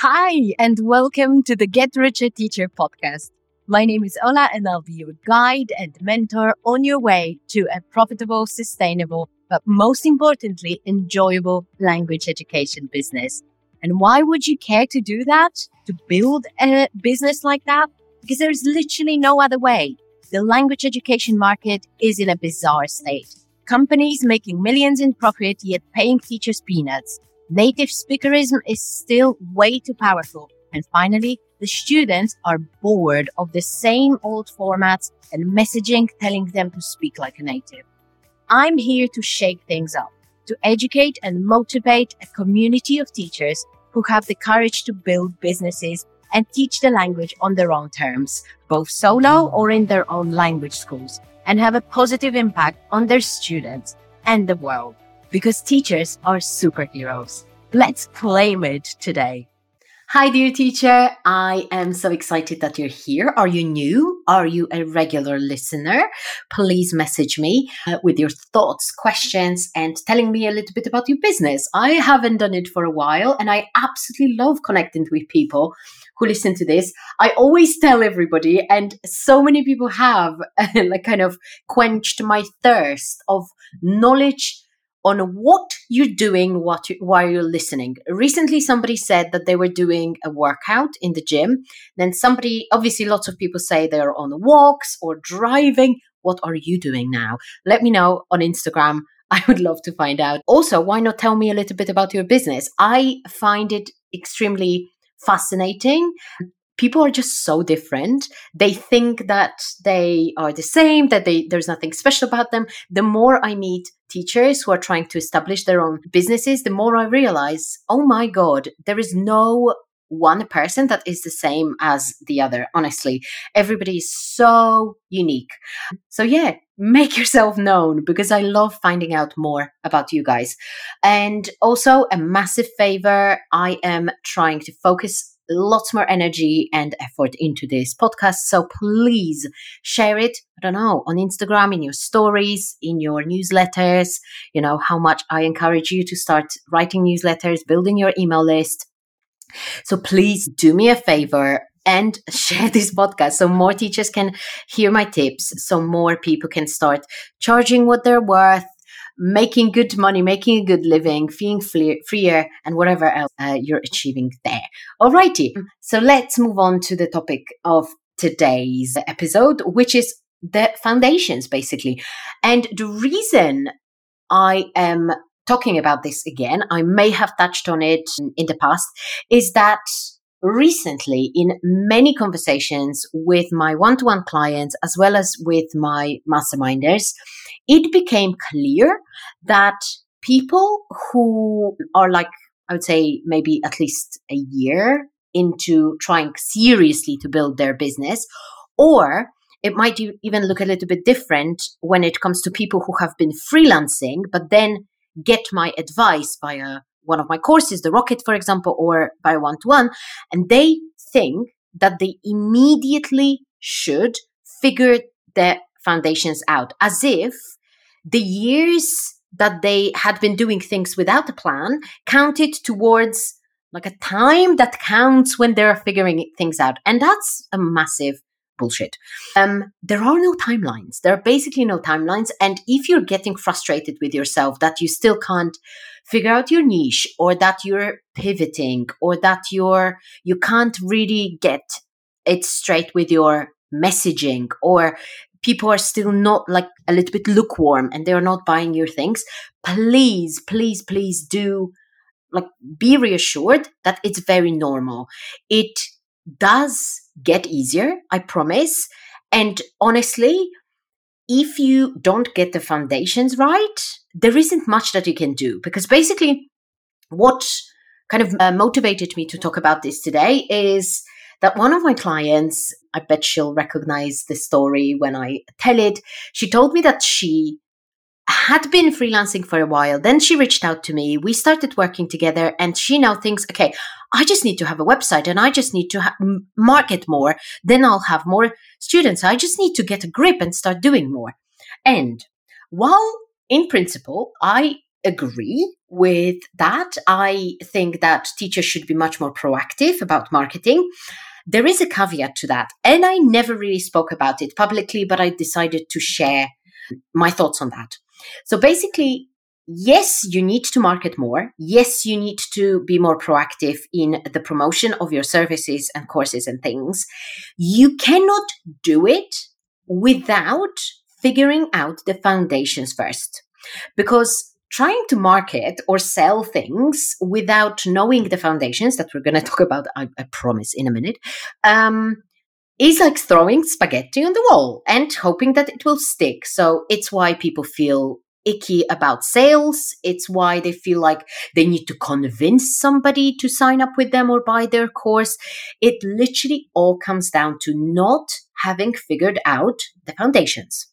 Hi, and welcome to the Get Richer Teacher podcast. My name is Ola, and I'll be your guide and mentor on your way to a profitable, sustainable, but most importantly, enjoyable language education business. And why would you care to do that, to build a business like that? Because there's literally no other way. The language education market is in a bizarre state. Companies making millions in profit, yet paying teachers peanuts. Native speakerism is still way too powerful. And finally, the students are bored of the same old formats and messaging telling them to speak like a native. I'm here to shake things up, to educate and motivate a community of teachers who have the courage to build businesses and teach the language on their own terms, both solo or in their own language schools, and have a positive impact on their students and the world. Because teachers are superheroes. Let's claim it today. Hi, dear teacher. I am so excited that you're here. Are you new? Are you a regular listener? Please message me with your thoughts, questions, and telling me a little bit about your business. I haven't done it for a while, and I absolutely love connecting with people who listen to this. I always tell everybody, and so many people have like kind of quenched my thirst of knowledge on what you're doing while you're listening. Recently, somebody said that they were doing a workout in the gym. Then somebody, obviously lots of people say they're on walks or driving. What are you doing now? Let me know on Instagram. I would love to find out. Also, why not tell me a little bit about your business? I find it extremely fascinating. People are just so different. They think that they are the same, that there's nothing special about them. The more I meet teachers who are trying to establish their own businesses, the more I realize, oh my God, there is no one person that is the same as the other. Honestly, everybody is so unique. So yeah, make yourself known because I love finding out more about you guys. And also a massive favor, I am trying to focus lots more energy and effort into this podcast. So please share it, I don't know, on Instagram, in your stories, in your newsletters. You know how much I encourage you to start writing newsletters, building your email list. So please do me a favor and share this podcast so more teachers can hear my tips, so more people can start charging what they're worth, making good money, making a good living, feeling freer, and whatever else you're achieving there. Alrighty, so let's move on to the topic of today's episode, which is the foundations, basically. And the reason I am talking about this again, I may have touched on it in the past, is that recently, in many conversations with my one-to-one clients, as well as with my masterminders, it became clear that people who are like, I would say, maybe at least a year into trying seriously to build their business, or it might even look a little bit different when it comes to people who have been freelancing, but then get my advice via one of my courses, the Rocket, for example, or by one-to-one, and they think that they immediately should figure the foundations out, as if the years that they had been doing things without a plan counted towards like a time that counts when they're figuring things out. And that's a massive bullshit. There are no timelines. There are basically no timelines. And if you're getting frustrated with yourself that you still can't figure out your niche, or that you're pivoting, or that you can't really get it straight with your messaging, or people are still not like a little bit lukewarm and they're not buying your things, please, please, please do like be reassured that it's very normal. It does get easier, I promise. And honestly, if you don't get the foundations right, there isn't much that you can do. Because basically, what kind of motivated me to talk about this today is that one of my clients, I bet she'll recognize the story when I tell it, she told me that she had been freelancing for a while. Then she reached out to me. We started working together, and she now thinks, okay, I just need to have a website, and I just need to market more. Then I'll have more students. I just need to get a grip and start doing more. And while in principle, I agree with that. I think that teachers should be much more proactive about marketing. There is a caveat to that, and I never really spoke about it publicly, but I decided to share my thoughts on that. So basically, yes, you need to market more. Yes, you need to be more proactive in the promotion of your services and courses and things. You cannot do it without figuring out the foundations first, because trying to market or sell things without knowing the foundations that we're going to talk about, I promise, in a minute, is like throwing spaghetti on the wall and hoping that it will stick. So it's why people feel icky about sales. It's why they feel like they need to convince somebody to sign up with them or buy their course. It literally all comes down to not having figured out the foundations.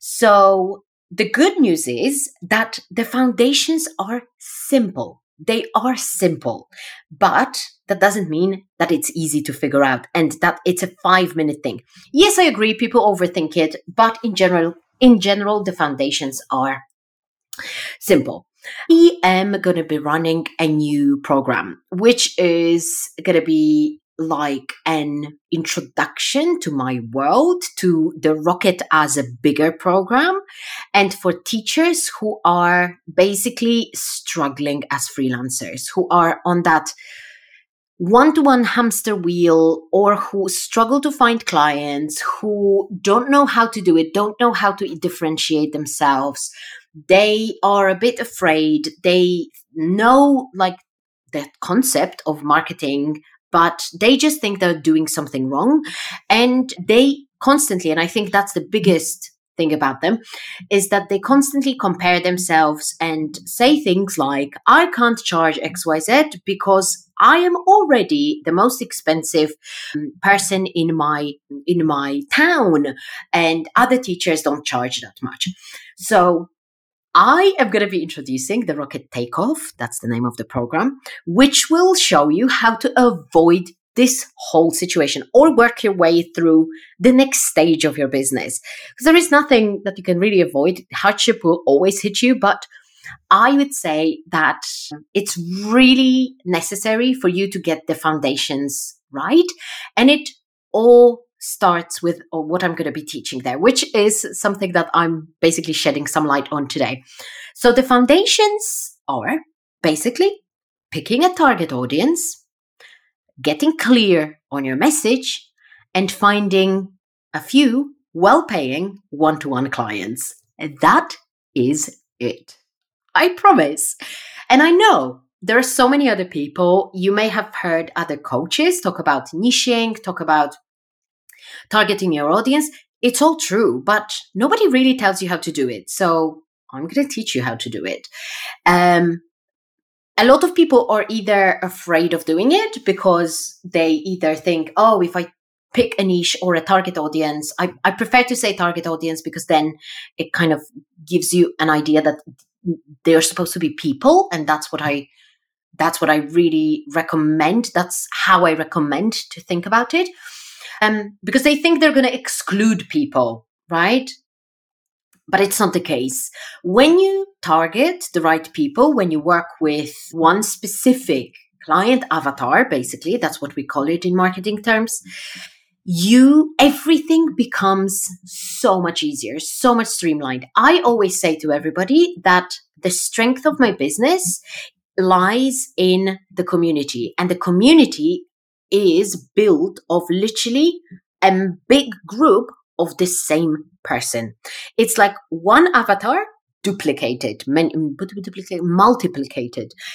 So the good news is that the foundations are simple. They are simple, but that doesn't mean that it's easy to figure out and that it's a 5-minute thing. Yes, I agree. People overthink it, but in general, the foundations are simple. I am going to be running a new program, which is going to be like an introduction to my world, to the Rocket as a bigger program, and for teachers who are basically struggling as freelancers, who are on that one-to-one hamster wheel, or who struggle to find clients, who don't know how to do it, don't know how to differentiate themselves. They are a bit afraid. They know like that concept of marketing, but they just think they're doing something wrong. And they constantly, and I think that's the biggest thing about them, is that they constantly compare themselves and say things like, I can't charge XYZ because I am already the most expensive person in my town, and other teachers don't charge that much. So I am going to be introducing the Rocket Takeoff, that's the name of the program, which will show you how to avoid this whole situation or work your way through the next stage of your business. Because there is nothing that you can really avoid. Hardship will always hit you, but I would say that it's really necessary for you to get the foundations right. And it all starts with what I'm going to be teaching there, which is something that I'm basically shedding some light on today. So the foundations are basically picking a target audience, getting clear on your message, and finding a few well-paying one-to-one clients. That is it. I promise. And I know there are so many other people. You may have heard other coaches talk about niching, talk about targeting your audience. It's all true, but nobody really tells you how to do it. So I'm going to teach you how to do it. A lot of people are either afraid of doing it because they either think, oh, if I pick a niche or a target audience, I prefer to say target audience because then it kind of gives you an idea that they are supposed to be people. And that's what I really recommend. That's how I recommend to think about it. Because they think they're going to exclude people, right? But it's not the case. When you target the right people, when you work with one specific client avatar, basically, that's what we call it in marketing terms, everything becomes so much easier, so much streamlined. I always say to everybody that the strength of my business lies in the community, and the community is built of literally a big group of the same person. It's like one avatar multiplicated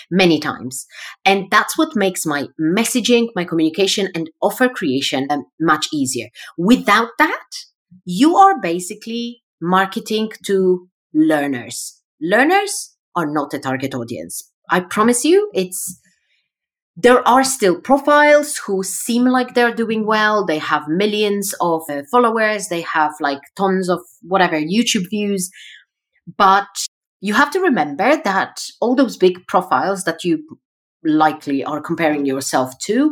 many times. And that's what makes my messaging, my communication, and offer creation much easier. Without that, you are basically marketing to learners. Learners are not a target audience. I promise you, there are still profiles who seem like they're doing well. They have millions of followers. They have like tons of whatever YouTube views. But you have to remember that all those big profiles that you likely are comparing yourself to,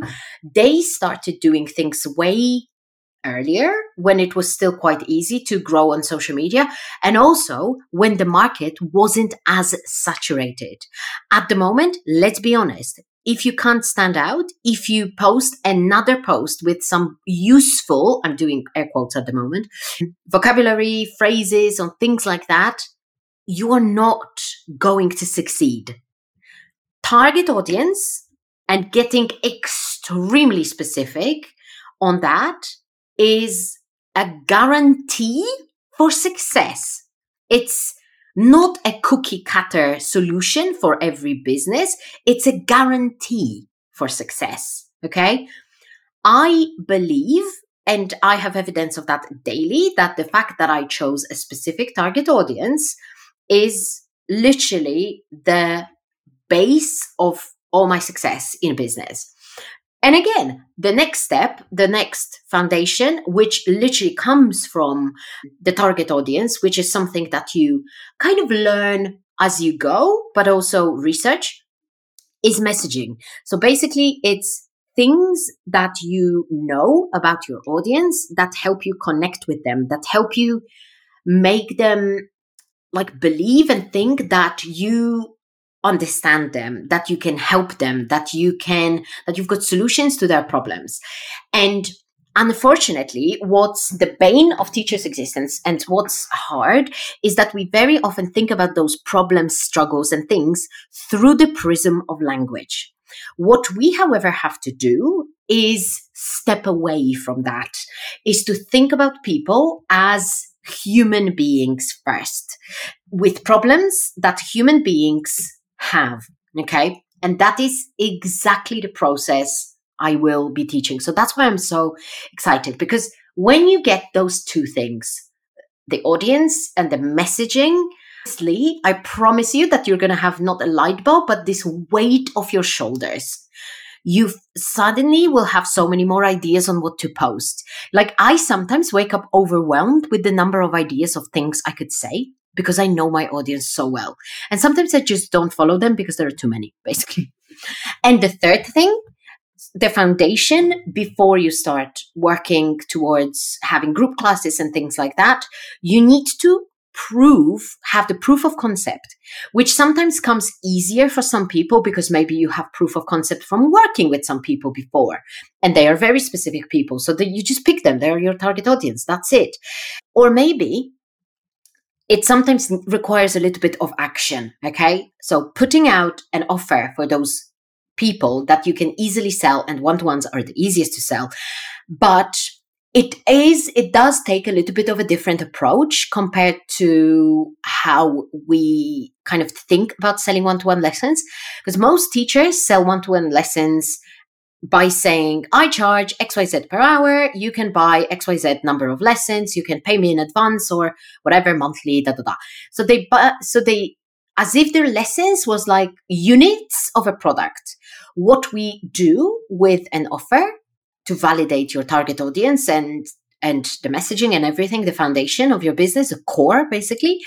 they started doing things way earlier, when it was still quite easy to grow on social media, and also when the market wasn't as saturated. At the moment, let's be honest, if you can't stand out, if you post another post with some useful, I'm doing air quotes at the moment, vocabulary, phrases, or things like that, you are not going to succeed. Target audience and getting extremely specific on that is a guarantee for success. It's not a cookie cutter solution for every business. It's a guarantee for success. Okay. I believe, and I have evidence of that daily, that the fact that I chose a specific target audience is literally the base of all my success in business. And again, the next step, the next foundation, which literally comes from the target audience, which is something that you kind of learn as you go, but also research, is messaging. So basically, it's things that you know about your audience that help you connect with them, that help you make them like believe and think that you understand them, that you can help them, that you've got solutions to their problems. And unfortunately, what's the bane of teachers' existence and what's hard is that we very often think about those problems, struggles, and things through the prism of language. What we, however, have to do is step away from that, is to think about people as human beings first, with problems that human beings have, okay? And that is exactly the process I will be teaching. So that's why I'm so excited, because when you get those two things, the audience and the messaging, honestly, I promise you that you're going to have not a light bulb, but this weight off your shoulders. You suddenly will have so many more ideas on what to post. Like, I sometimes wake up overwhelmed with the number of ideas of things I could say, because I know my audience so well. And sometimes I just don't follow them because there are too many, basically. And the third thing, the foundation, before you start working towards having group classes and things like that, you need to have the proof of concept, which sometimes comes easier for some people because maybe you have proof of concept from working with some people before, and they are very specific people. So that you just pick them. They're your target audience. That's it. Or maybe it sometimes requires a little bit of action. Okay. So putting out an offer for those people that you can easily sell, and one-to-ones are the easiest to sell, but it does take a little bit of a different approach compared to how we kind of think about selling one-to-one lessons. Because most teachers sell one-to-one lessons by saying, I charge XYZ per hour, you can buy XYZ number of lessons, you can pay me in advance or whatever, monthly, da da da. So they as if their lessons was like units of a product. What we do with an offer to validate your target audience and the messaging and everything, the foundation of your business, the core basically,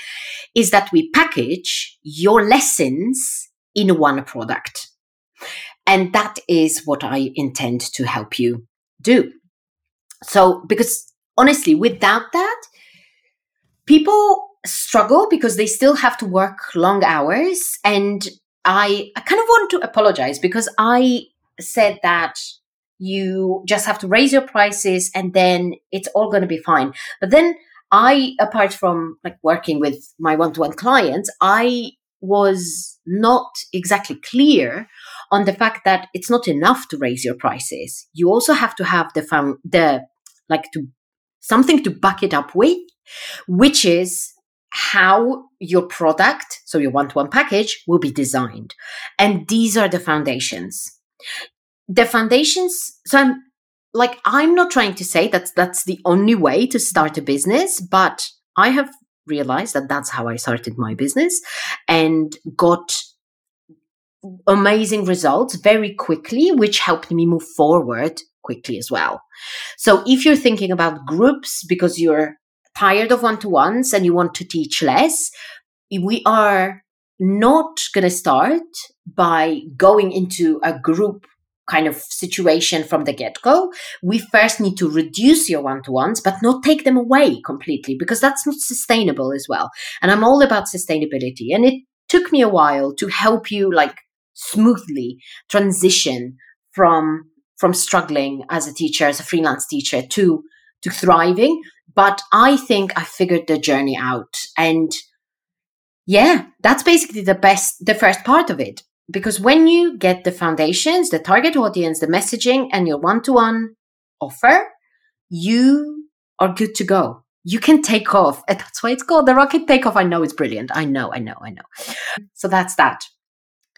is that we package your lessons in one product. And that is what I intend to help you do. So, because honestly, without that, people struggle because they still have to work long hours. And I kind of want to apologize because I said that you just have to raise your prices and then it's all going to be fine. But then I, apart from like working with my one-to-one clients, I was not exactly clear on the fact that it's not enough to raise your prices. You also have to have something to back it up with, which is how your product, so your one-to-one package, will be designed. And these are the foundations. The foundations, so I'm not trying to say that that's the only way to start a business, but I have realized that that's how I started my business and got amazing results very quickly, which helped me move forward quickly as well. So if you're thinking about groups because you're tired of one-to-ones and you want to teach less, we are not going to start by going into a group kind of situation from the get-go, we first need to reduce your one-to-ones, but not take them away completely, because that's not sustainable as well. And I'm all about sustainability. And it took me a while to help you like smoothly transition from struggling as a teacher, as a freelance teacher to thriving. But I think I figured the journey out. And yeah, that's basically the first part of it. Because when you get the foundations, the target audience, the messaging, and your one-to-one offer, you are good to go. You can take off. And that's why it's called the Rocket Takeoff. I know it's brilliant. I know. So that's that.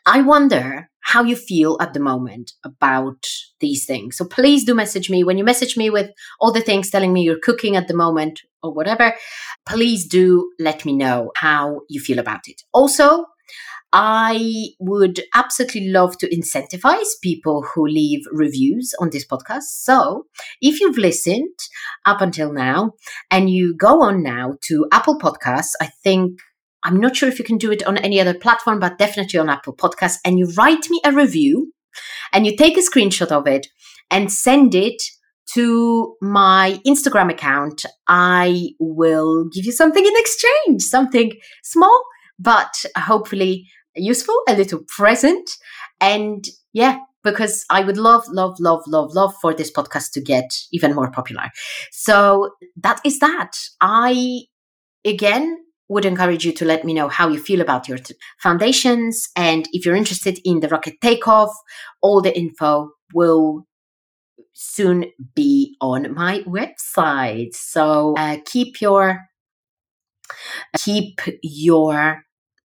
I wonder how you feel at the moment about these things. So please do message me. When you message me with all the things telling me you're cooking at the moment or whatever, please do let me know how you feel about it. Also, I would absolutely love to incentivize people who leave reviews on this podcast. So if you've listened up until now and you go on now to Apple Podcasts, I think, I'm not sure if you can do it on any other platform, but definitely on Apple Podcasts, and you write me a review and you take a screenshot of it and send it to my Instagram account, I will give you something in exchange, something small, but hopefully useful, a little present. And yeah, because I would love for this podcast to get even more popular. So that is that. I, again, would encourage you to let me know how you feel about your foundations. And if you're interested in the Rocket Takeoff, all the info will soon be on my website. So keep your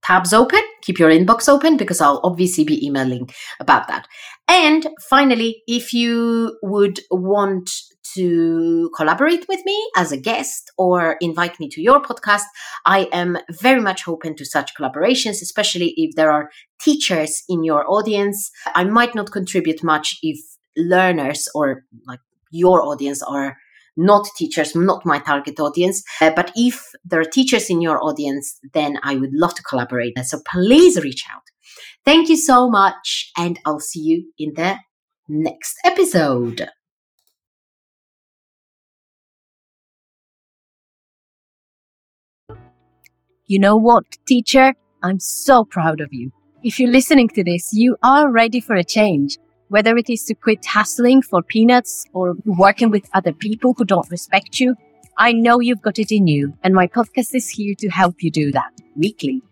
tabs open, keep your inbox open, because I'll obviously be emailing about that. And finally, if you would want to collaborate with me as a guest or invite me to your podcast, I am very much open to such collaborations, especially if there are teachers in your audience. I might not contribute much if learners or like your audience are not teachers, not my target audience. But if there are teachers in your audience, then I would love to collaborate. So please reach out. Thank you so much. And I'll see you in the next episode. You know what, teacher? I'm so proud of you. If you're listening to this, you are ready for a change. Whether it is to quit hustling for peanuts or working with other people who don't respect you, I know you've got it in you, and my podcast is here to help you do that weekly.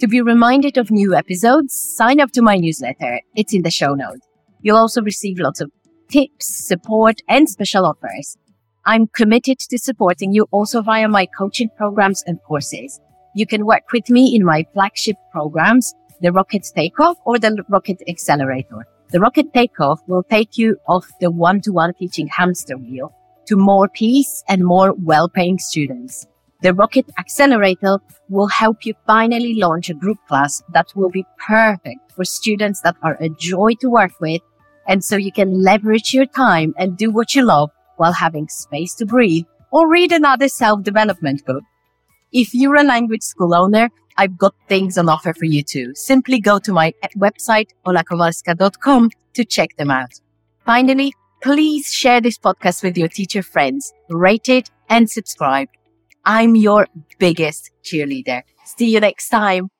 To be reminded of new episodes, sign up to my newsletter. It's in the show notes. You'll also receive lots of tips, support, and special offers. I'm committed to supporting you also via my coaching programs and courses. You can work with me in my flagship programs, the Rocket Takeoff or the Rocket Accelerator. The Rocket Takeoff will take you off the one-to-one teaching hamster wheel to more peace and more well-paying students. The Rocket Accelerator will help you finally launch a group class that will be perfect for students that are a joy to work with. And so you can leverage your time and do what you love while having space to breathe or read another self-development book. If you're a language school owner, I've got things on offer for you too. Simply go to my website, olakowalska.com, to check them out. Finally, please share this podcast with your teacher friends. Rate it and subscribe. I'm your biggest cheerleader. See you next time.